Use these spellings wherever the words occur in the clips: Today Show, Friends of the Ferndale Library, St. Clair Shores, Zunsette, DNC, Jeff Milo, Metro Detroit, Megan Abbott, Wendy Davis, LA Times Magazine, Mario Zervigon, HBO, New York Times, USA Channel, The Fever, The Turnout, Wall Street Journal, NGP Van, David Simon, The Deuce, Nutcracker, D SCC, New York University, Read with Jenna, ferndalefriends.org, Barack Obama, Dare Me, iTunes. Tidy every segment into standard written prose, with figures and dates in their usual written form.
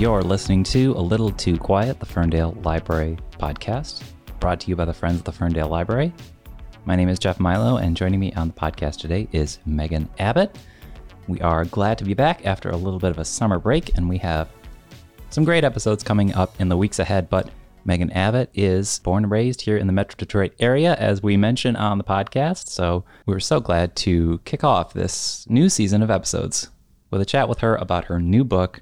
You're listening to A Little Too Quiet, the Ferndale Library podcast, brought to you by the Friends of the Ferndale Library. My name is Jeff Milo, and joining me on the podcast today is Megan Abbott. We are glad to be back after a little bit of a summer break, and we have some great episodes coming up in the weeks ahead, but Megan Abbott is born and raised here in the Metro Detroit area, as we mentioned on the podcast. So we're so glad to kick off this new season of episodes with a chat with her about her new book,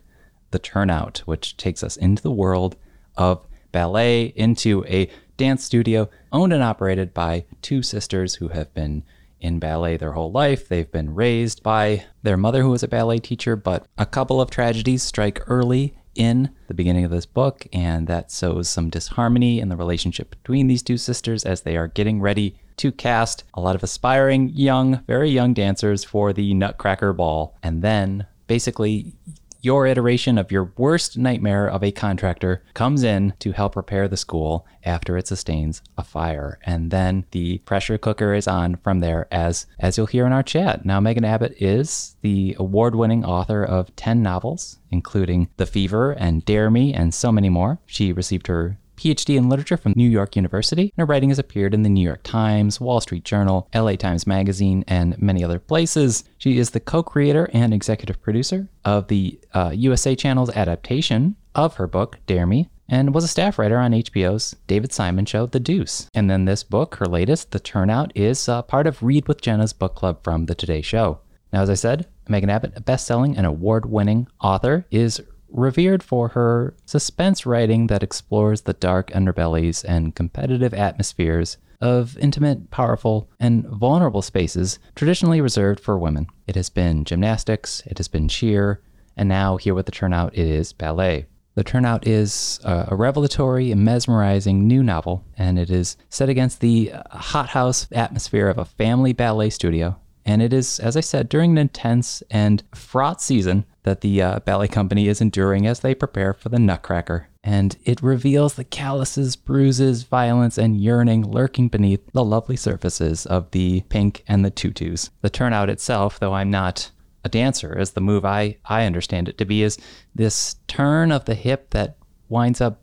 The Turnout, which takes us into the world of ballet, into a dance studio owned and operated by two sisters who have been in ballet their whole life. They've been raised by their mother, who was a ballet teacher, but a couple of tragedies strike early in the beginning of this book, and that sows some disharmony in the relationship between these two sisters as they are getting ready to cast a lot of aspiring young, very young dancers for the Nutcracker Ball. And then basically your iteration of your worst nightmare of a contractor comes in to help repair the school after it sustains a fire. And then the pressure cooker is on from there, as you'll hear in our chat. Now, Megan Abbott is the award-winning author of 10 novels, including The Fever and Dare Me and so many more. She received her PhD in literature from New York University, and her writing has appeared in the New York Times, Wall Street Journal, LA Times Magazine, and many other places. She is the co-creator and executive producer of the USA Channel's adaptation of her book, Dare Me, and was a staff writer on HBO's David Simon show, The Deuce. And then this book, her latest, The Turnout, is part of Read with Jenna's book club from the Today Show. Now, as I said, Megan Abbott, a best-selling and award-winning author, is revered for her suspense writing that explores the dark underbellies and competitive atmospheres of intimate, powerful, and vulnerable spaces traditionally reserved for women. It has been gymnastics, it has been cheer, and now here with The Turnout, it is ballet. The Turnout is a revelatory and mesmerizing new novel, and it is set against the hothouse atmosphere of a family ballet studio. And it is, as I said, during an intense and fraught season that the ballet company is enduring as they prepare for the Nutcracker. And it reveals the calluses, bruises, violence, and yearning lurking beneath the lovely surfaces of the pink and the tutus. The turnout itself, though I'm not a dancer, as the move I understand it to be, is this turn of the hip that winds up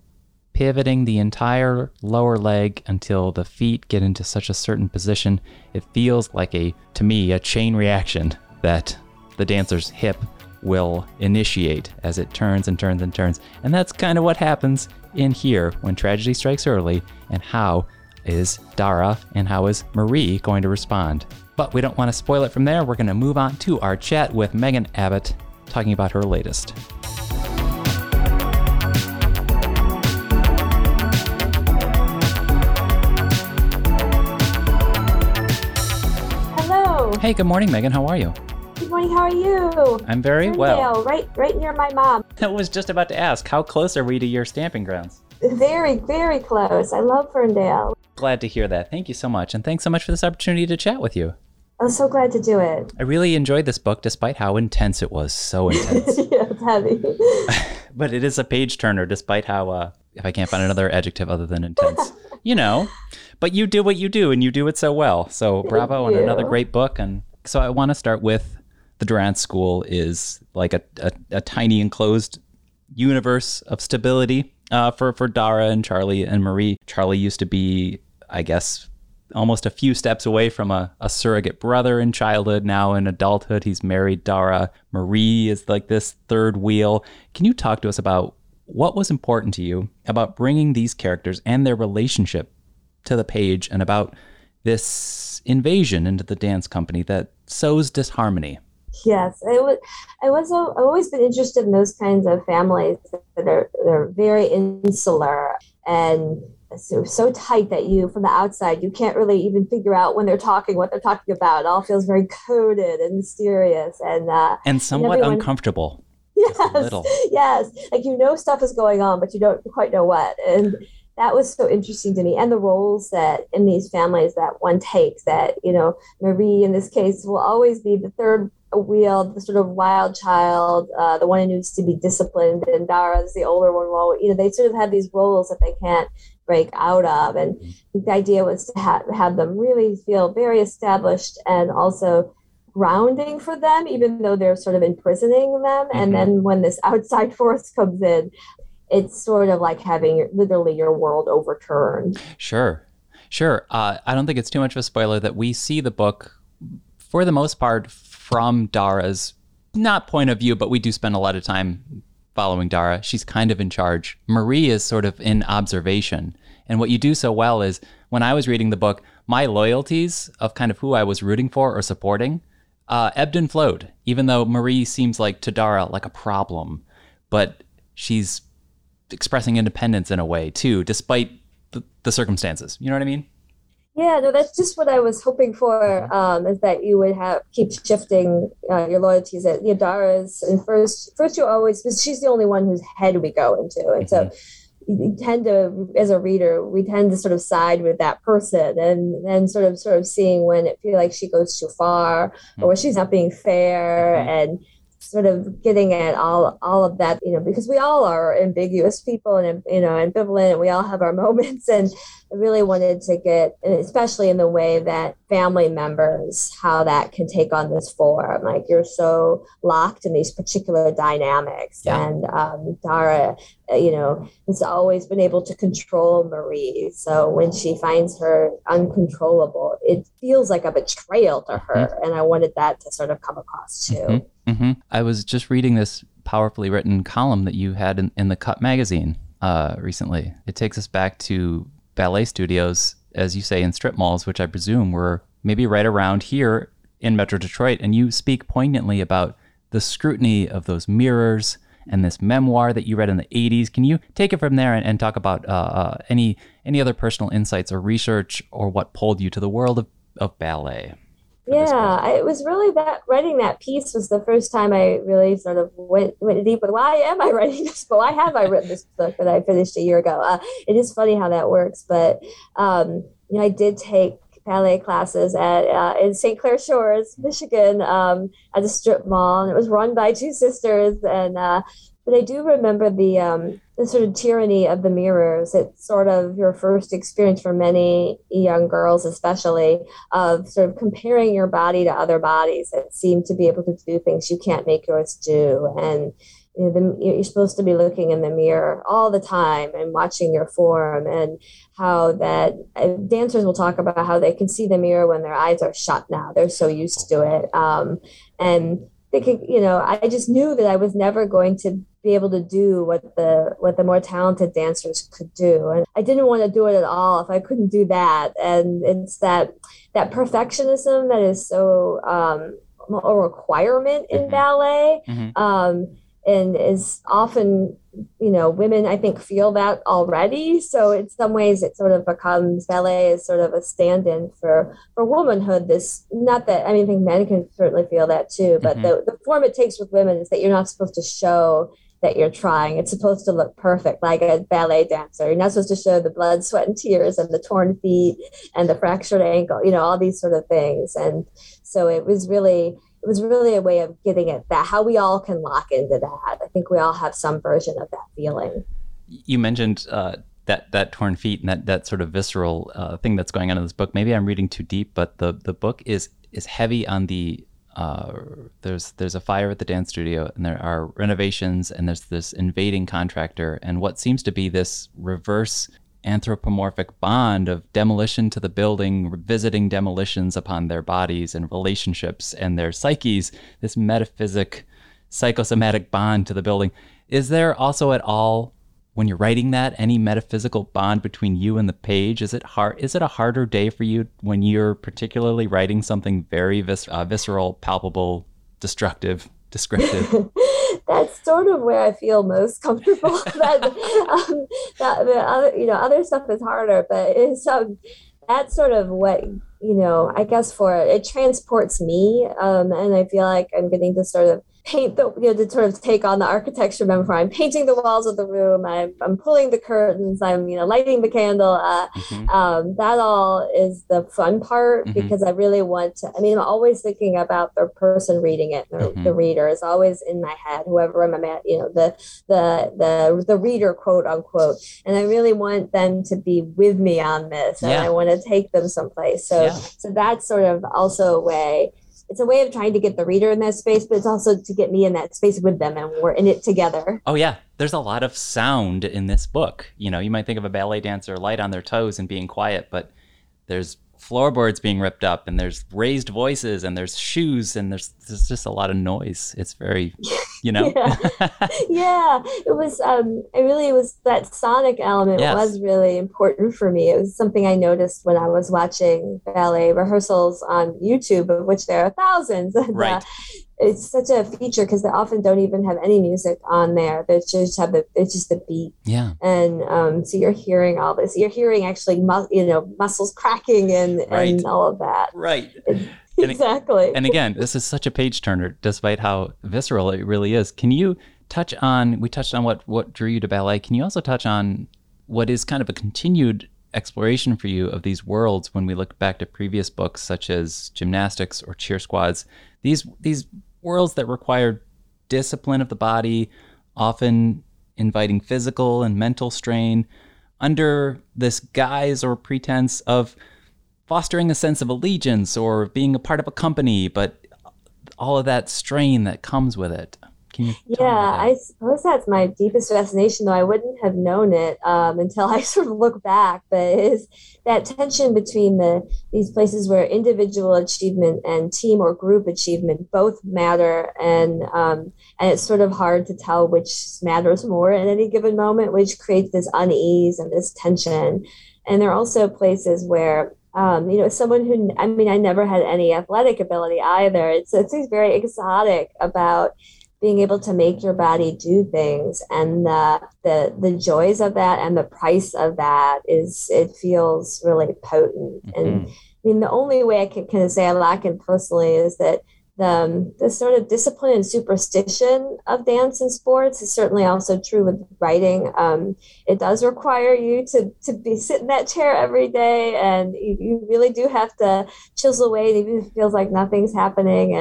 pivoting the entire lower leg until the feet get into such a certain position. It feels like to me, a chain reaction that the dancer's hip will initiate as it turns and turns and turns. And that's kind of what happens in here when tragedy strikes early. And how is Dara and how is Marie going to respond? But we don't want to spoil it from there. We're going to move on to our chat with Megan Abbott, talking about her latest. Hey, good morning, Megan. How are you? Good morning. How are you? I'm very well. Right near my mom. I was just about to ask, how close are we to your stamping grounds? Very, very close. I love Ferndale. Glad to hear that. Thank you so much. And thanks so much for this opportunity to chat with you. I'm so glad to do it. I really enjoyed this book, despite how intense it was. So intense. Yeah, it's heavy. But it is a page turner, despite how, if I can't find another adjective other than intense, But you do what you do, and you do it so well. So bravo on another great book. And so I want to start with the Durant School is like a tiny enclosed universe of stability for Dara and Charlie and Marie. Charlie used to be, I guess, almost a few steps away from a surrogate brother in childhood. Now in adulthood, he's married Dara. Marie is like this third wheel. Can you talk to us about what was important to you about bringing these characters and their relationship to the page, and about this invasion into the dance company that sows disharmony? Yes, I've always been interested in those kinds of families that they're very insular and so tight that you, from the outside, you can't really even figure out when they're talking, what they're talking about. It all feels very coded and mysterious and somewhat uncomfortable. Yes, like stuff is going on, but you don't quite know what. And that was so interesting to me, and the roles that in these families that one takes, that, Marie in this case will always be the third wheel, the sort of wild child, the one who needs to be disciplined, and Dara's the older one. Well, they sort of have these roles that they can't break out of, and the idea was to have them really feel very established and also grounding for them, even though they're sort of imprisoning them. Mm-hmm. And then when this outside force comes in, it's sort of like having literally your world overturned. Sure. I don't think it's too much of a spoiler that we see the book, for the most part, from Dara's, not point of view, but we do spend a lot of time following Dara. She's kind of in charge. Marie is sort of in observation. And what you do so well is, when I was reading the book, my loyalties of kind of who I was rooting for or supporting ebbed and flowed, even though Marie seems like, to Dara, like a problem. But she's expressing independence in a way, too, despite the circumstances. You know what I mean? Yeah, no, that's just what I was hoping for, is that you would keep shifting your loyalties. At Dara's, and first you always, because she's the only one whose head we go into. And mm-hmm. so you tend to, as a reader, we tend to sort of side with that person, and then sort of seeing when it feels like she goes too far, mm-hmm. or she's not being fair, mm-hmm. and sort of getting at all of that, because we all are ambiguous people and, ambivalent, and we all have our moments. And I really wanted to get, especially in the way that family members, how that can take on this form. Like, you're so locked in these particular dynamics. Yeah. And Dara, has always been able to control Marie. So when she finds her uncontrollable, it feels like a betrayal to her. Mm-hmm. And I wanted that to sort of come across too. Mm-hmm. Mm-hmm. I was just reading this powerfully written column that you had in the Cut magazine recently. It takes us back to ballet studios, as you say, in strip malls, which I presume were maybe right around here in Metro Detroit. And you speak poignantly about the scrutiny of those mirrors and this memoir that you read in the 80s. Can you take it from there and talk about any other personal insights or research, or what pulled you to the world of ballet? Yeah, it was really that writing that piece was the first time I really sort of went deep with, why am I writing this book? Why have I written this book that I finished a year ago? It is funny how that works. But, I did take ballet classes in St. Clair Shores, Michigan, at a strip mall. And it was run by two sisters. And but I do remember the sort of tyranny of the mirrors. It's sort of your first experience for many young girls, especially, of sort of comparing your body to other bodies that seem to be able to do things you can't make yours do. And you're supposed to be looking in the mirror all the time and watching your form, and how that dancers will talk about how they can see the mirror when their eyes are shut now. They're so used to it. And they could, I just knew that I was never going to be able to do what the more talented dancers could do, and I didn't want to do it at all if I couldn't do that. And it's that perfectionism that is so a requirement in mm-hmm. ballet, mm-hmm. And is often, women, I think, feel that already. So in some ways it sort of becomes, ballet is sort of a stand-in for womanhood. I think men can certainly feel that too, but mm-hmm. the form it takes with women is that you're not supposed to show that you're trying. It's supposed to look perfect, like a ballet dancer. You're not supposed to show the blood, sweat, and tears, and the torn feet, and the fractured ankle, all these sort of things. And so it was really a way of getting at that, how we all can lock into that. I think we all have some version of that feeling. You mentioned that torn feet and that sort of visceral thing that's going on in this book. Maybe I'm reading too deep, but the book is heavy on the, there's a fire at the dance studio, and there are renovations, and there's this invading contractor, and what seems to be this reverse anthropomorphic bond of demolition to the building, revisiting demolitions upon their bodies and relationships and their psyches, this metaphysic, psychosomatic bond to the building. Is there also at all, when you're writing that, any metaphysical bond between you and the page? Is it a harder day for you when you're particularly writing something very visceral, palpable, destructive, descriptive? That's sort of where I feel most comfortable. Other stuff is harder, but that's sort of what, I guess it transports me. And I feel like I'm getting to sort of paint to sort of take on the architecture metaphor. I'm painting the walls of the room. I'm pulling the curtains. I'm, lighting the candle. Mm-hmm. That all is the fun part, mm-hmm. because I really want to, I'm always thinking about the person reading it. Mm-hmm. The reader is always in my head, whoever I'm at, the reader, quote unquote. And I really want them to be with me on this, and I want to take them someplace. So that's sort of also a way it's a way of trying to get the reader in that space, but it's also to get me in that space with them, and we're in it together. Oh yeah, there's a lot of sound in this book. You know, you might think of a ballet dancer light on their toes and being quiet, but there's floorboards being ripped up, and there's raised voices, and there's shoes, and there's just a lot of noise. It's very, you know. Yeah, it was, it was that sonic element. Yes. Was really important for me. It was something I noticed when I was watching ballet rehearsals on YouTube, of which there are thousands. Right. It's such a feature because they often don't even have any music on there. They just have it's just a beat. Yeah. And so you're hearing all this. You're hearing actually, muscles cracking and all of that. Right. Exactly. And again, this is such a page turner, despite how visceral it really is. Can you touch on? We touched on what drew you to ballet. Can you also touch on what is kind of a continued exploration for you of these worlds when we look back to previous books such as gymnastics or cheer squads? These worlds that require discipline of the body, often inviting physical and mental strain, under this guise or pretense of fostering a sense of allegiance or being a part of a company, but all of that strain that comes with it. Yeah, I suppose that's my deepest fascination, though I wouldn't have known it until I sort of look back. But it's that tension between these places where individual achievement and team or group achievement both matter, and it's sort of hard to tell which matters more at any given moment, which creates this unease and this tension. And there are also places where someone who, I never had any athletic ability either. It's very exotic about being able to make your body do things, and the joys of that and the price of that feels really potent. Mm-hmm. And the only way I can kind of say I lack in personally is that the sort of discipline and superstition of dance and sports is certainly also true with writing. It does require you to be sit in that chair every day, and you really do have to chisel away, and even if it feels like nothing's happening.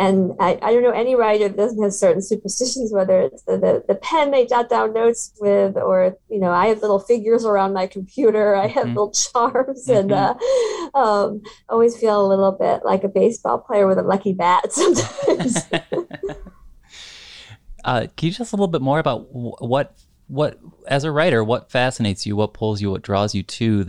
And I don't know any writer that doesn't have certain superstitions, whether it's the pen they jot down notes with, or, I have little figures around my computer. I have mm-hmm. little charms mm-hmm. and always feel a little bit like a baseball player with a lucky bat sometimes. Can you tell us a little bit more about what as a writer, what fascinates you, what pulls you, what draws you to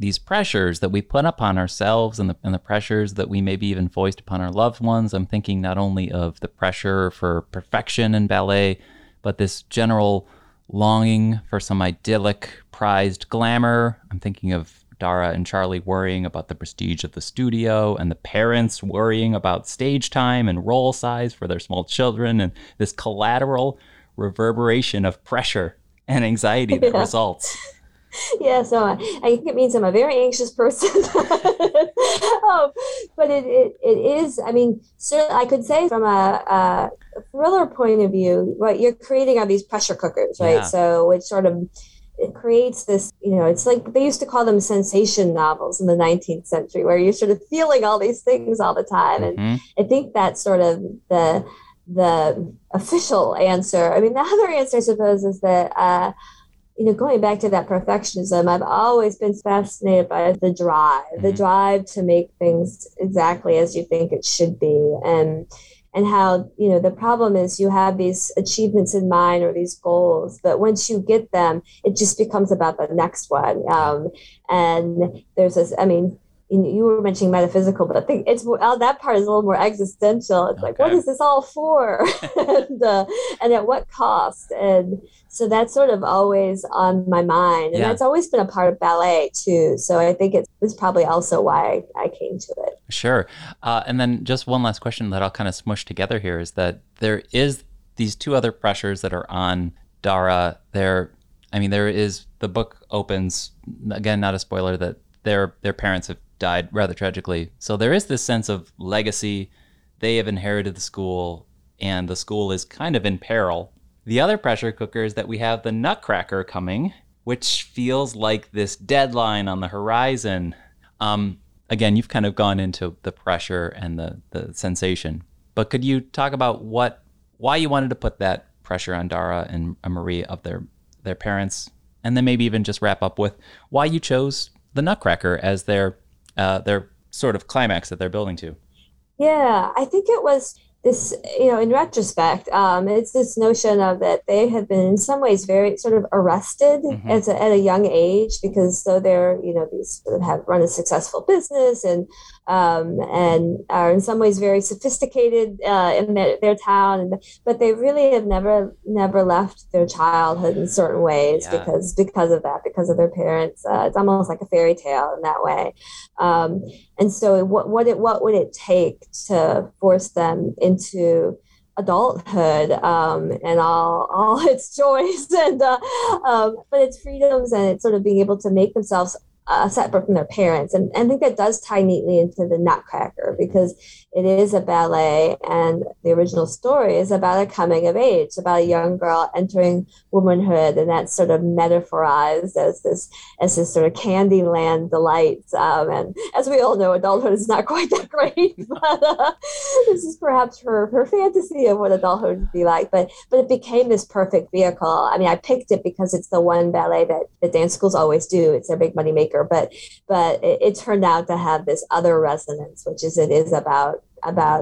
these pressures that we put upon ourselves, and the pressures that we maybe even foist upon our loved ones? I'm thinking not only of the pressure for perfection in ballet, but this general longing for some idyllic prized glamour. I'm thinking of Dara and Charlie worrying about the prestige of the studio, and the parents worrying about stage time and role size for their small children, and this collateral reverberation of pressure and anxiety that results. Yeah, so I think it means I'm a very anxious person. But it is, certainly I could say from a thriller point of view, what you're creating are these pressure cookers, right? Yeah. So it sort of creates this, it's like they used to call them sensation novels in the 19th century, where you're sort of feeling all these things all the time. Mm-hmm. And I think that's sort of the official answer. The other answer, I suppose, is that... going back to that perfectionism, I've always been fascinated by the drive to make things exactly as you think it should be. And how, the problem is you have these achievements in mind or these goals, but once you get them, it just becomes about the next one. And there's this, you were mentioning metaphysical, but I think that part is a little more existential. It's okay. Like, what is this all for? and at what cost? And so that's sort of always on my mind. And that's always been a part of ballet too. So I think it's probably also why I came to it. Sure. And then just one last question that I'll kind of smush together here is that there is these two other pressures that are on Dara. There is, the book opens, again, not a spoiler, that their parents have died rather tragically. So there is this sense of legacy. They have inherited the school, and the school is kind of in peril. The other pressure cooker is that we have the Nutcracker coming, which feels like this deadline on the horizon. Again, you've kind of gone into the pressure and the sensation, but could you talk about why you wanted to put that pressure on Dara and Marie of their parents, and then maybe even just wrap up with why you chose the Nutcracker as their sort of climax that they're building to? Yeah, I think it was this, in retrospect, it's this notion of that they have been in some ways very sort of arrested mm-hmm. at a young age, because so they're, these sort of have run a successful business and are in some ways very sophisticated in their town, but they really have never left their childhood in certain ways yeah. because of their parents. It's almost like a fairy tale in that way. And so what would it take to force them into adulthood and all its joys and but its freedoms and it's sort of being able to make themselves separate from their parents. And I think that does tie neatly into the Nutcracker, because it is a ballet, and the original story is about a coming of age, about a young girl entering womanhood, and that's sort of metaphorized as this sort of Candyland delight. And as we all know, adulthood is not quite that great, but this is perhaps her fantasy of what adulthood would be like. But it became this perfect vehicle. I mean, I picked it because it's the one ballet that dance schools always do. It's their big money maker. But it turned out to have this other resonance, which is it is about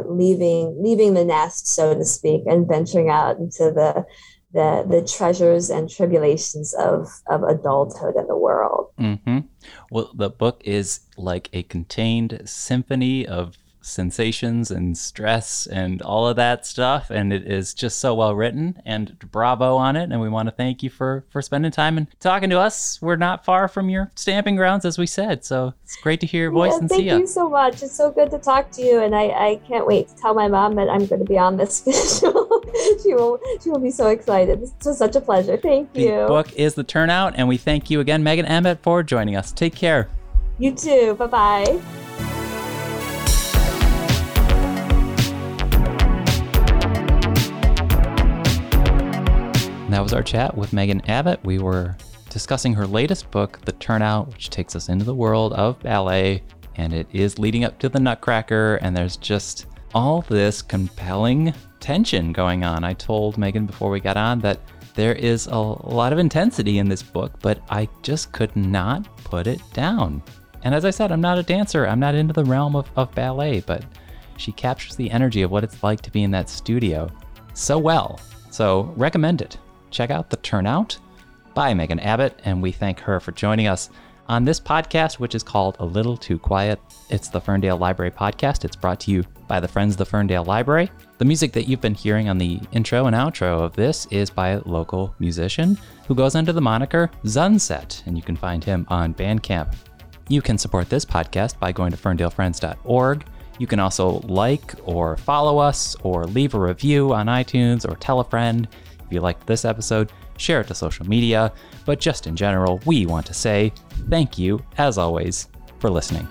leaving the nest, so to speak, and venturing out into the treasures and tribulations of adulthood and the world. Mm-hmm. Well, the book is like a contained symphony of sensations and stress and all of that stuff, and it is just so well written, and bravo on it, and we want to thank you for spending time and talking to us. We're not far from your stamping grounds, as we said, so it's great to hear your voice. And thank you so much. It's so good to talk to you, and I can't wait to tell my mom that I'm going to be on this special. she will be so excited. This was such a pleasure. Thank you. The book is The Turnout, and we thank you again, Megan Abbott, for joining us. Take care. You too. Bye-bye. That was our chat with Megan Abbott. We were discussing her latest book, The Turnout, which takes us into the world of ballet, and it is leading up to the Nutcracker, and there's just all this compelling tension going on. I told Megan before we got on that there is a lot of intensity in this book, but I just could not put it down. And as I said, I'm not a dancer. I'm not into the realm of ballet, but she captures the energy of what it's like to be in that studio so well. So recommend it. Check out The Turnout by Megan Abbott, and we thank her for joining us on this podcast, which is called A Little Too Quiet. It's the Ferndale Library podcast. It's brought to you by the Friends of the Ferndale Library. The music that you've been hearing on the intro and outro of this is by a local musician who goes under the moniker Zunsette, and you can find him on Bandcamp. You can support this podcast by going to ferndalefriends.org. You can also like or follow us or leave a review on iTunes or tell a friend. If you liked this episode, share it to social media. But just in general, we want to say thank you, as always, for listening.